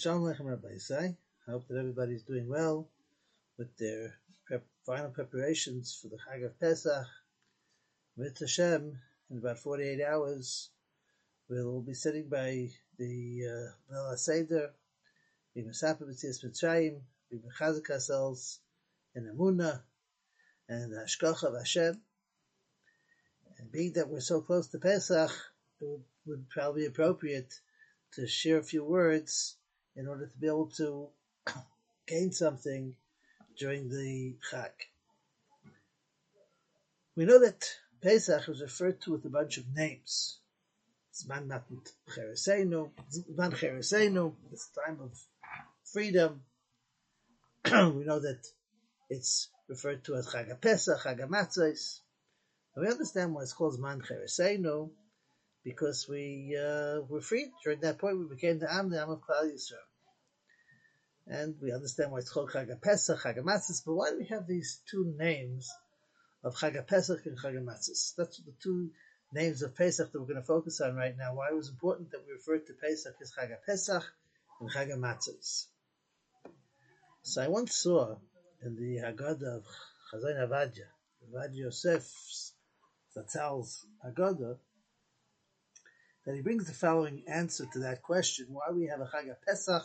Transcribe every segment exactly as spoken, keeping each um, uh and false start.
Shalom Aleichem Rabbi Yisai. I hope that everybody's doing well with their prep, final preparations for the Chag of Pesach. With Hashem, in about forty-eight hours, we'll be sitting by the Mel HaSeder, be Mesaper B'tzias Mitzrayim, be Mechazik ourselves in Emunah and the Hashgacha of Hashem. And being that we're so close to Pesach, it would, would probably be appropriate to share a few words in order to be able to gain something during the Chag. We know that Pesach is referred to with a bunch of names. Zman Matan Chereseinu, Zman Chereseinu, it's a time of freedom. We know that it's referred to as Chag HaPesach, Chag HaMatzos. And we understand why it's called Zman Chereseinu, because we uh, were freed. During that point, we became the Am, the Am of Klal Yisrael. And we understand why it's called Chag HaPesach, Chag HaMatzos, but why do we have these two names of Chag HaPesach and Chag HaMatzos? That's the two names of Pesach that we're going to focus on right now, why it was important that we referred to Pesach as Chag HaPesach and Chag HaMatzos. So I once saw in the Haggadah of Chazon Avadia, Avadia Yosef Zatzal's Haggadah, that he brings the following answer to that question, why we have a Chag HaPesach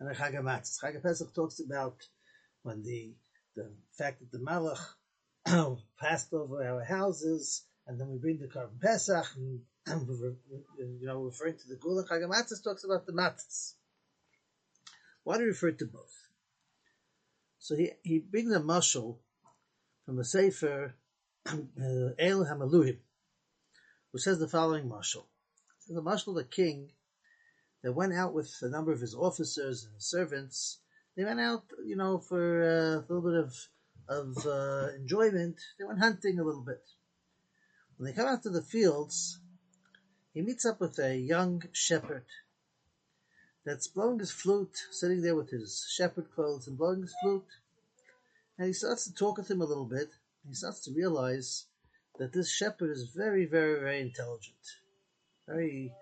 and a Chag HaMatzos. Chag HaPesach talks about when the, the fact that the Malach passed over our houses, and then we bring the Korban Pesach, and, and you know, referring to the Gula. Chag HaMatzos talks about the Matzos. Why do we refer to both? So he, he brings a mashal from the Sefer uh, El HaMeluhim, who says the following mashal. So the mashal, the king, that went out with a number of his officers and his servants. They went out, you know, for uh, a little bit of of uh, enjoyment. They went hunting a little bit. When they come out to the fields, he meets up with a young shepherd that's blowing his flute, sitting there with his shepherd clothes and blowing his flute. And he starts to talk with him a little bit. He starts to realize that this shepherd is very, very, very intelligent. Very,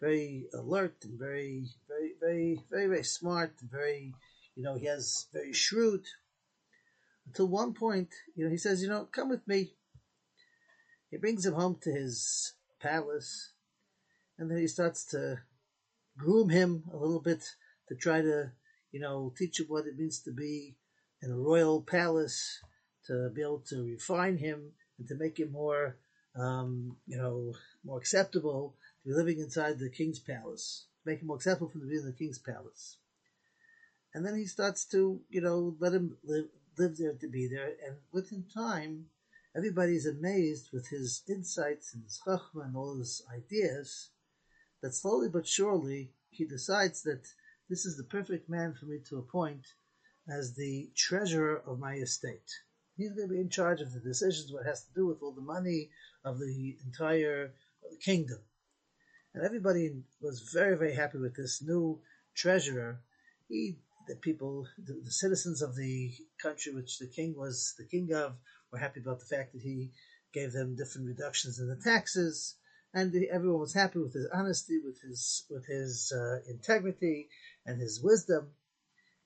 very alert and very, very, very, very, very smart. And very, you know, he has very shrewd. Until one point, you know, he says, you know, come with me. He brings him home to his palace, and then he starts to groom him a little bit to try to, you know, teach him what it means to be in a royal palace, to be able to refine him and to make him more, um, you know, more acceptable to be living inside the king's palace, make him more acceptable for the being in the king's palace. And then he starts to, you know, let him live, live there to be there, and within time, everybody's amazed with his insights and his chachma and all his ideas, that slowly but surely he decides that this is the perfect man for me to appoint as the treasurer of my estate. He's going to be in charge of the decisions, what has to do with all the money of the entire kingdom. And everybody was very, very happy with this new treasurer. He, the people, the, the citizens of the country which the king was the king of, were happy about the fact that he gave them different reductions in the taxes, and everyone was happy with his honesty, with his with his uh, integrity, and his wisdom.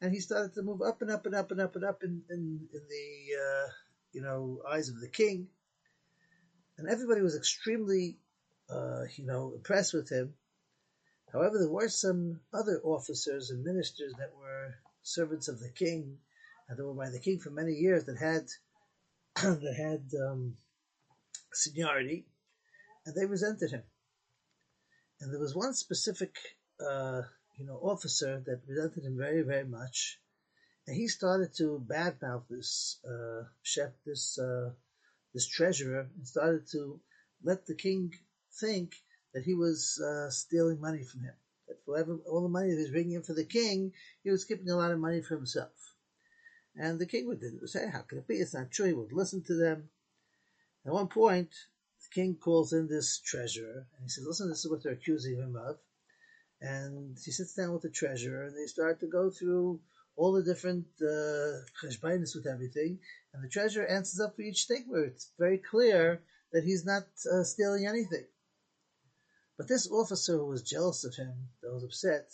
And he started to move up and up and up and up and up in in, in the uh, you know eyes of the king, and everybody was extremely uh, you know impressed with him. However, there were some other officers and ministers that were servants of the king, and they were by the king for many years that had. that had um, seniority, and they resented him. And there was one specific, uh, you know, officer that resented him very, very much, and he started to badmouth this uh, chef, this uh, this treasurer, and started to let the king think that he was uh, stealing money from him. That whatever all the money that he was bringing in for the king, he was keeping a lot of money for himself. And the king would say, how could it be? It's not true. He would listen to them. At one point, the king calls in this treasurer, and he says, listen, this is what they're accusing him of. And he sits down with the treasurer, and they start to go through all the different cheshbainis uh, with everything. And the treasurer answers up for each statement. It's very clear that he's not uh, stealing anything. But this officer who was jealous of him, that was upset,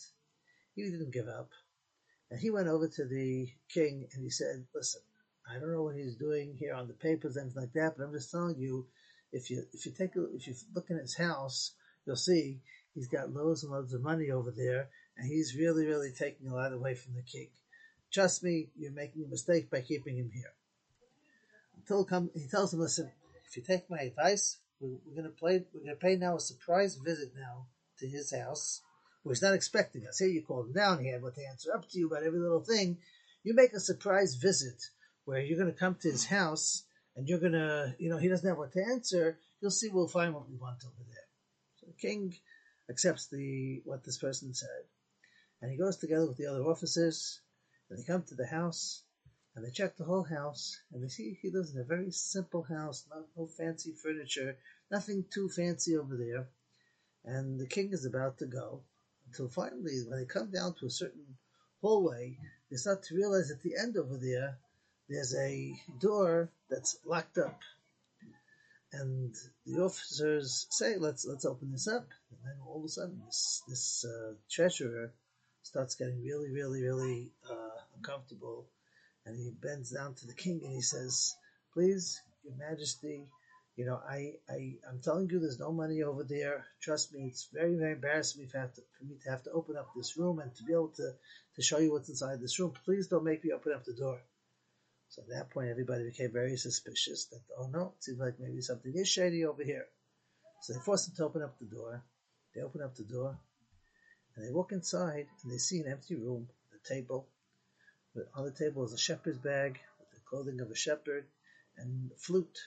He didn't give up. And he went over to the king and he said, listen, I don't know what he's doing here on the papers and like that, but I'm just telling you, if you if you take a, if you look in his house, you'll see he's got loads and loads of money over there, and he's really, really taking a lot away from the king. Trust me, you're making a mistake by keeping him here. Until come, he tells him, listen, if you take my advice, we're, we're going to play. We're going to pay now a surprise visit now to his house, where he's not expecting us. Here you called him down. He had what to answer up to you about every little thing. You make a surprise visit where you're going to come to his house and you're going to, you know, he doesn't have what to answer. You'll see we'll find what we want over there. So the king accepts the what this person said. And he goes together with the other officers and they come to the house and they check the whole house and they see he lives in a very simple house, not, no fancy furniture, nothing too fancy over there. And the king is about to go until finally when they come down to a certain hallway, they start to realize at the end over there there's a door that's locked up. And the officers say, let's let's open this up. And then all of a sudden, this, this uh, treasurer starts getting really, really, really uh, uncomfortable. And he bends down to the king and he says, please, Your Majesty, you know, I, I, I'm telling you there's no money over there. Trust me, it's very, very embarrassing for me to have to open up this room and to be able to, to show you what's inside this room. Please don't make me open up the door. So at that point, everybody became very suspicious that, oh no, it seems like maybe something is shady over here. So they forced him to open up the door. They open up the door, and they walk inside, and they see an empty room, a table. But on the table is a shepherd's bag with the clothing of a shepherd and a flute.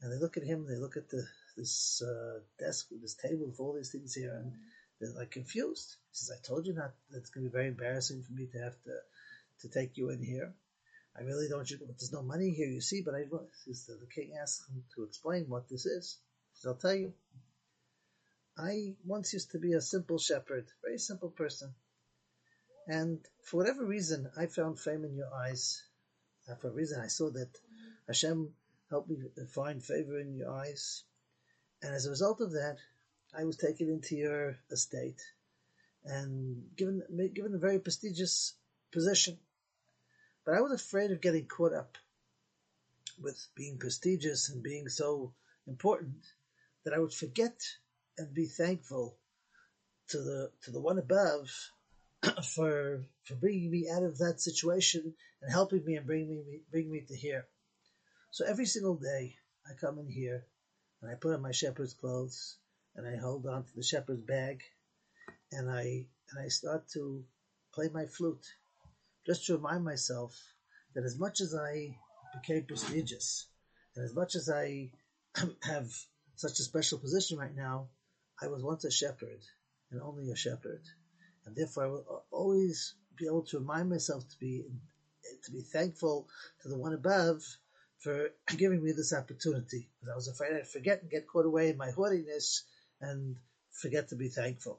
And they look at him, they look at the this uh, desk, this table with all these things here, and they're like confused. He says, I told you not, that's going to be very embarrassing for me to have to, to take you in here. I really don't, there's no money here, you see, but I the king asks him to explain what this is. He says, I'll tell you. I once used to be a simple shepherd, very simple person. And for whatever reason, I found fame in your eyes. And for a reason, I saw that Hashem helped me find favor in your eyes. And as a result of that, I was taken into your estate and given, given a very prestigious position. But I was afraid of getting caught up with being prestigious and being so important that I would forget and be thankful to the to the one above for for bringing me out of that situation and helping me and bringing me bring me to here. So every single day I come in here and I put on my shepherd's clothes and I hold on to the shepherd's bag and I and I start to play my flute. Just to remind myself that as much as I became prestigious, and as much as I have such a special position right now, I was once a shepherd, and only a shepherd. And therefore I will always be able to remind myself to be to be thankful to the one above for giving me this opportunity. Because I was afraid I'd forget and get caught away in my haughtiness and forget to be thankful.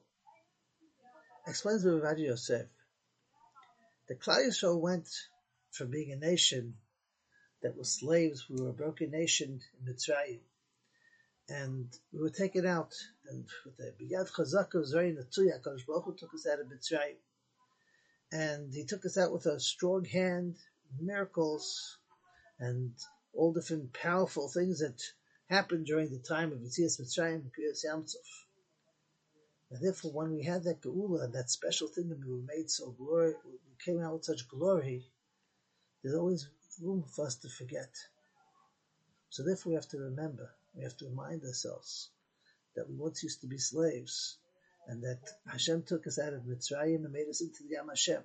Explains Rav Ovadia Yosef. The Klal Yisrael went from being a nation that was slaves. We were a broken nation in Mitzrayim. And we were taken out. And with the B'yad Chazaka of Zorei Natuyah, HaKadosh Baruch Hu took us out of Mitzrayim. And he took us out with a strong hand, miracles, and all different powerful things that happened during the time of Yetzias Mitzrayim and Kriyas Yamsuf. And therefore, when we had that geula, and that special thing that we were made so glory, we came out with such glory, there's always room for us to forget. So therefore, we have to remember, we have to remind ourselves that we once used to be slaves, and that Hashem took us out of Mitzrayim and made us into the Yam Hashem.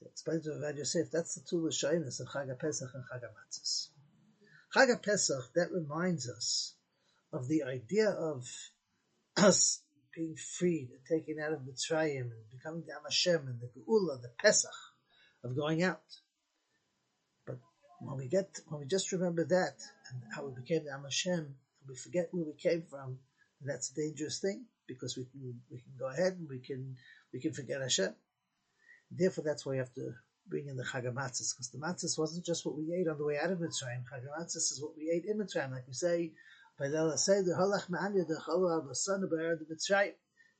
So explain to Rav Ovadia Yosef, that's the two Lashonos of Chag HaPesach and Chag HaMatzos. Chag HaPesach, that reminds us of the idea of us being freed and taken out of Mitzrayim and becoming the Am Hashem and the Geula, the Pesach of going out. But when we get, when we just remember that and how we became the Am Hashem, and we forget where we came from, that's a dangerous thing because we can we can go ahead and we can we can forget Hashem. Therefore, that's why you have to bring in the Chag HaMatzos, because the matzos wasn't just what we ate on the way out of Mitzrayim. Chag HaMatzos is what we ate in Mitzrayim, like we say. And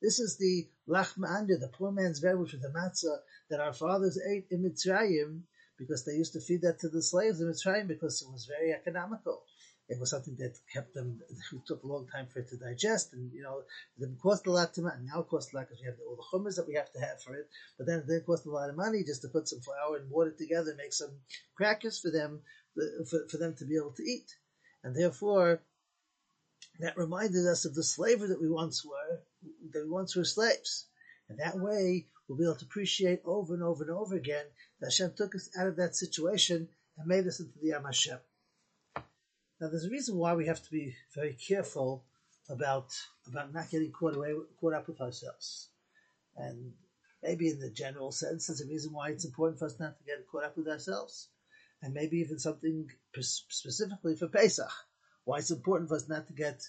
This is the lachma'anda, the poor man's bread, which was the matzah that our fathers ate in Mitzrayim, because they used to feed that to the slaves in Mitzrayim because it was very economical. It was something that kept them, it took a long time for it to digest, and you know, it didn't cost a lot to money. Now it costs a lot because we have all the chumras that we have to have for it, but then it didn't cost a lot of money just to put some flour and water together and make some crackers for them, for, for them to be able to eat. And therefore, that reminded us of the slavery that we once were, that we once were slaves. And that way, we'll be able to appreciate over and over and over again that Hashem took us out of that situation and made us into the Am Hashem. Now, there's a reason why we have to be very careful about about not getting caught away, caught up with ourselves. And maybe in the general sense, there's a reason why it's important for us not to get caught up with ourselves. And maybe even something specifically for Pesach, why it's important for us not to get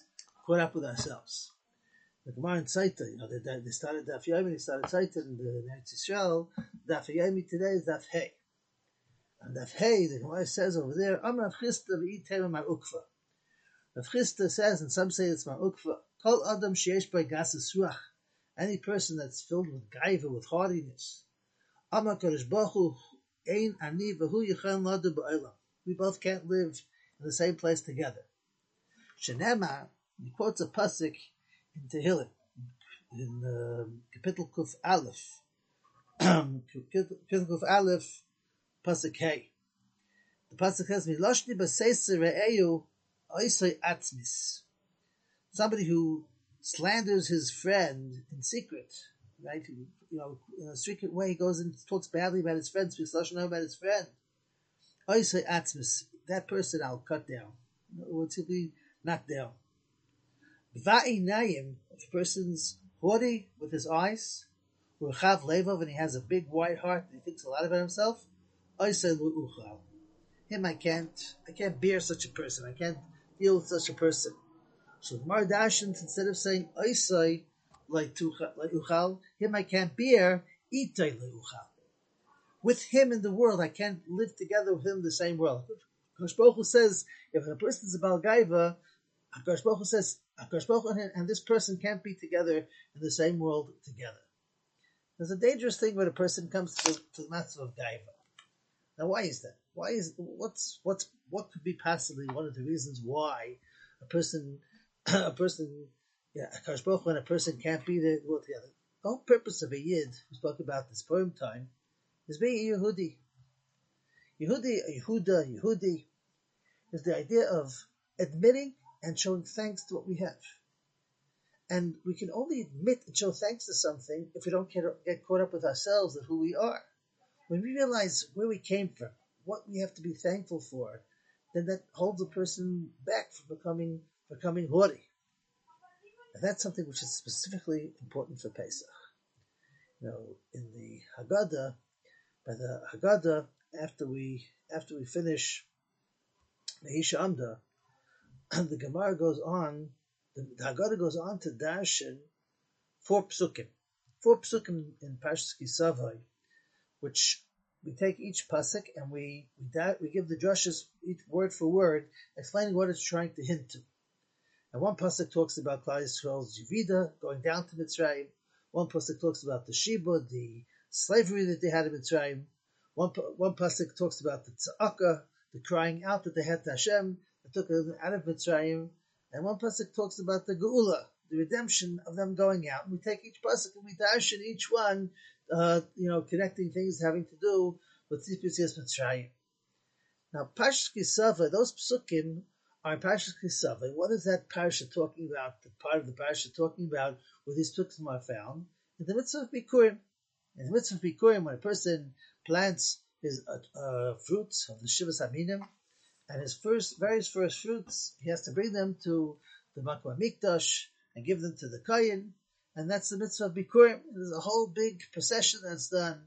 caught up with ourselves. The Gemara in Saita, you know, they, they started Daf Yomi, they started Saita in the Eretz Yisrael. Daf Yomi today is Daf Hei. And Daf Hei, the Gemara says over there, Am Rav Chista v'itema ma'ukva. Rav Chista says, and some say it's ma'ukva, Kol Adam sheyesh by gasus ruach. Any person that's filled with gaiva, with haughtiness. Am HaKadosh Baruch Hu ein ani v'hu yichan ladu ba'olam. We both can't live in the same place together. Shenema, he quotes a pasuk in Tehillim, in uh, Kapitel Kuf Aleph, Kapitel Kuf Aleph, Pasuk Hey. The pasuk says, "Miloshni b'seisei re'eyu oisei atzmis." Somebody who slanders his friend in secret, right? You know, in a secret way, he goes and talks badly about his friend, speaks lashon about his friend. Oisei atzmis. That person I'll cut down. What's he be knocked down? Va'inayim, if a person's haughty with his eyes, u'chav levov, and he has a big white heart and he thinks a lot about himself. I say lu'uchal. Him, I can't, I can't bear such a person. I can't deal with such a person. So the Gemara Dashens, instead of saying I say like lu'uchal, him I can't bear, itay lu'uchal. With him in the world, I can't live together with him in the same world. Hakadosh Baruch Hu says, if a person is a Baal Gaiva, Hakadosh Baruch Hu says, Hakadosh Baruch Hu and this person can't be together in the same world together. There's a dangerous thing when a person comes to, to the matzvah of Gaiva. Now, why is that? Why is what's what's what could be possibly one of the reasons why a person, a person, yeah, Hakadosh Baruch Hu and a person can't be there together? The whole purpose of a yid, we spoke about this poem time, is being a Yehudi. Yehudi, Yehuda, Yehudi, is the idea of admitting and showing thanks to what we have. And we can only admit and show thanks to something if we don't get caught up with ourselves of who we are. When we realize where we came from, what we have to be thankful for, then that holds a person back from becoming becoming haughty. And that's something which is specifically important for Pesach. You know, in the Haggadah, by the Haggadah, after we after we finish Meisha Amda, the Gemara goes on, the Haggadah goes on to darshan four psukim, four psukim in Parshas Kisavai, which we take each pasuk and we we, da- we give the drushes each word for word, explaining what it's trying to hint to. And one pasuk talks about Klal Yisrael's Yevida, going down to Mitzrayim. One pasuk talks about the Shibud, the slavery that they had in Mitzrayim. One one pasuk talks about the Tza'aka, the crying out that they had to Hashem, that took them out of Mitzrayim. And one pasuk talks about the Geula, the redemption of them going out. And we take each pasuk and we darshan in each one, Uh, you know, connecting things having to do with Tzipus Mitzrayim. Now, Parshas Kisavai, those psukim are Parshas Kisavai. What is that parsha talking about? The part of the parsha talking about where these psukim are found in the mitzvah of Bikurim. In the mitzvah of Bikurim, when a person plants his uh, uh, fruits of the Shivas Aminim, and his first, various first fruits, he has to bring them to the Makom HaMikdash and give them to the Kohen. And that's the mitzvah of Bikurim. There's a whole big procession that's done,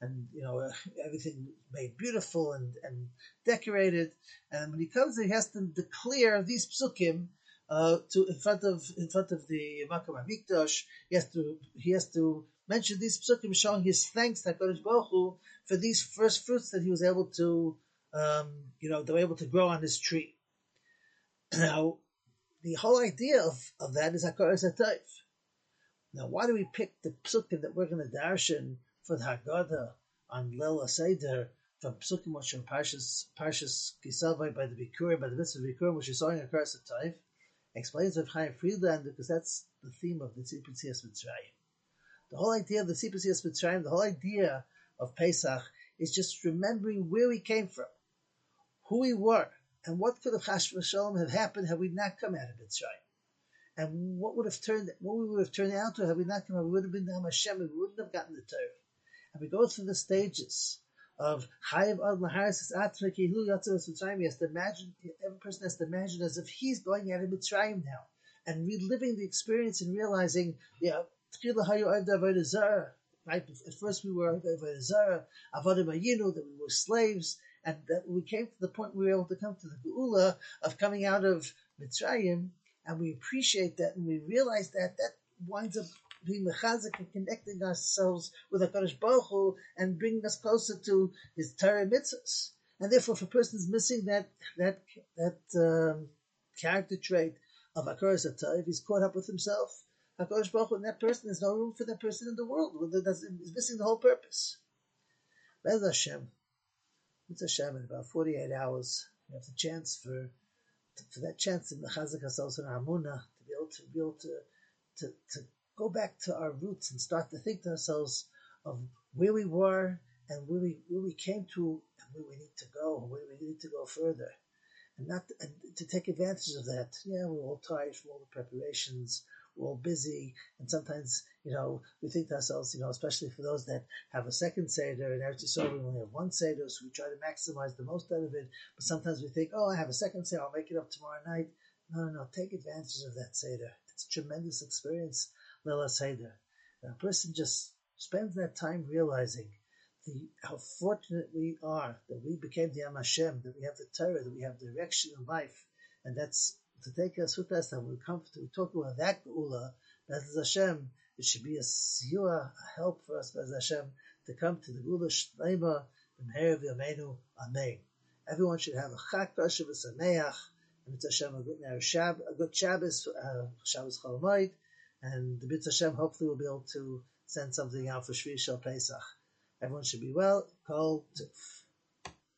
and you know everything made beautiful and, and decorated. And when he comes, he has to declare these psukim uh, to in front of in front of the Makom HaMikdash. He has to he has to mention these psukim, showing his thanks to Hakadosh Baruch Hu for these first fruits that he was able to um, you know they were able to grow on his tree. Now, the whole idea of, of that is Hakaras HaTov. Now, why do we pick the psukim that we're going to darshan for the Haggadah on Leil HaSeder from psukim which are Parshas Parshas Kisavai by the Bikurim, by the Mitzvah Bikurim, which is only a curse of Taif? Explains Rav Chaim Friedlander, because that's the theme of the Tzipur Tzias Mitzrayim. The whole idea of the Tzipur Tzias Mitzrayim, the whole idea of Pesach, is just remembering where we came from, who we were, and what could have Chas v'Shalom have happened had we not come out of Mitzrayim. And what would have turned, what we would have turned out to had we not come out, we would have been the Hashem, we wouldn't have gotten the Torah. And we go through the stages of Chayav Ad Laharis Atma Kihu Yatzavas Mitzrayim. He has to imagine, every person has to imagine as if he's going out of Mitzrayim now, and reliving the experience and realizing, yeah, Tchila Hayu Avda Avodah Zarah. Right? At first we were Avodah Zarah, Avodah Mayinu, that we were slaves, and that we came to the point we were able to come to the Geula of coming out of Mitzrayim. And we appreciate that, and we realize that that winds up being mechazik and connecting ourselves with HaKadosh Baruch Hu and bringing us closer to his Torah mitzvahs. And therefore, if a person is missing that that that um, character trait of HaKadosh HaTorah, if he's caught up with himself, HaKadosh Baruch Hu, and that person, there's no room for that person in the world. That's, it's missing the whole purpose. Bez Hashem, Bez Hashem, in about forty-eight hours, we have the chance for. For that chance in the Chazak ourselves in our Amunah to be able to be able to, to to go back to our roots and start to think to ourselves of where we were and where we where we came to and where we need to go, where we need to go further, and not to, and to take advantage of that. Yeah, we're all tired from all the preparations, we're all busy, and sometimes you know we think to ourselves, you know, especially for those that have a second seder and Eretz Yisrael we only have one seder, so we try to maximize the most out of it. But sometimes we think, oh, I have a second seder, I'll make it up tomorrow night. No, no, no, take advantage of that seder. It's a tremendous experience, Leil HaSeder. And a person just spends that time realizing the, how fortunate we are that we became the Am Hashem, that we have the Torah, that we have direction in life, and that's to take us with us, and we come to we talk about that Geula. Bez Hashem, it should be a siyua, a help for us, Bez Hashem, to come to the Geula Shleima, the Meher of Yameinu, Amen. Everyone should have a Chag Kosher v'Sameach, and Bez Hashem a good Shab, a good Shabbos, uh, Shabbos Chol Moed, and Bez Hashem hopefully will be able to send something out for Shvi Shel Pesach. Everyone should be well. Kol Tif.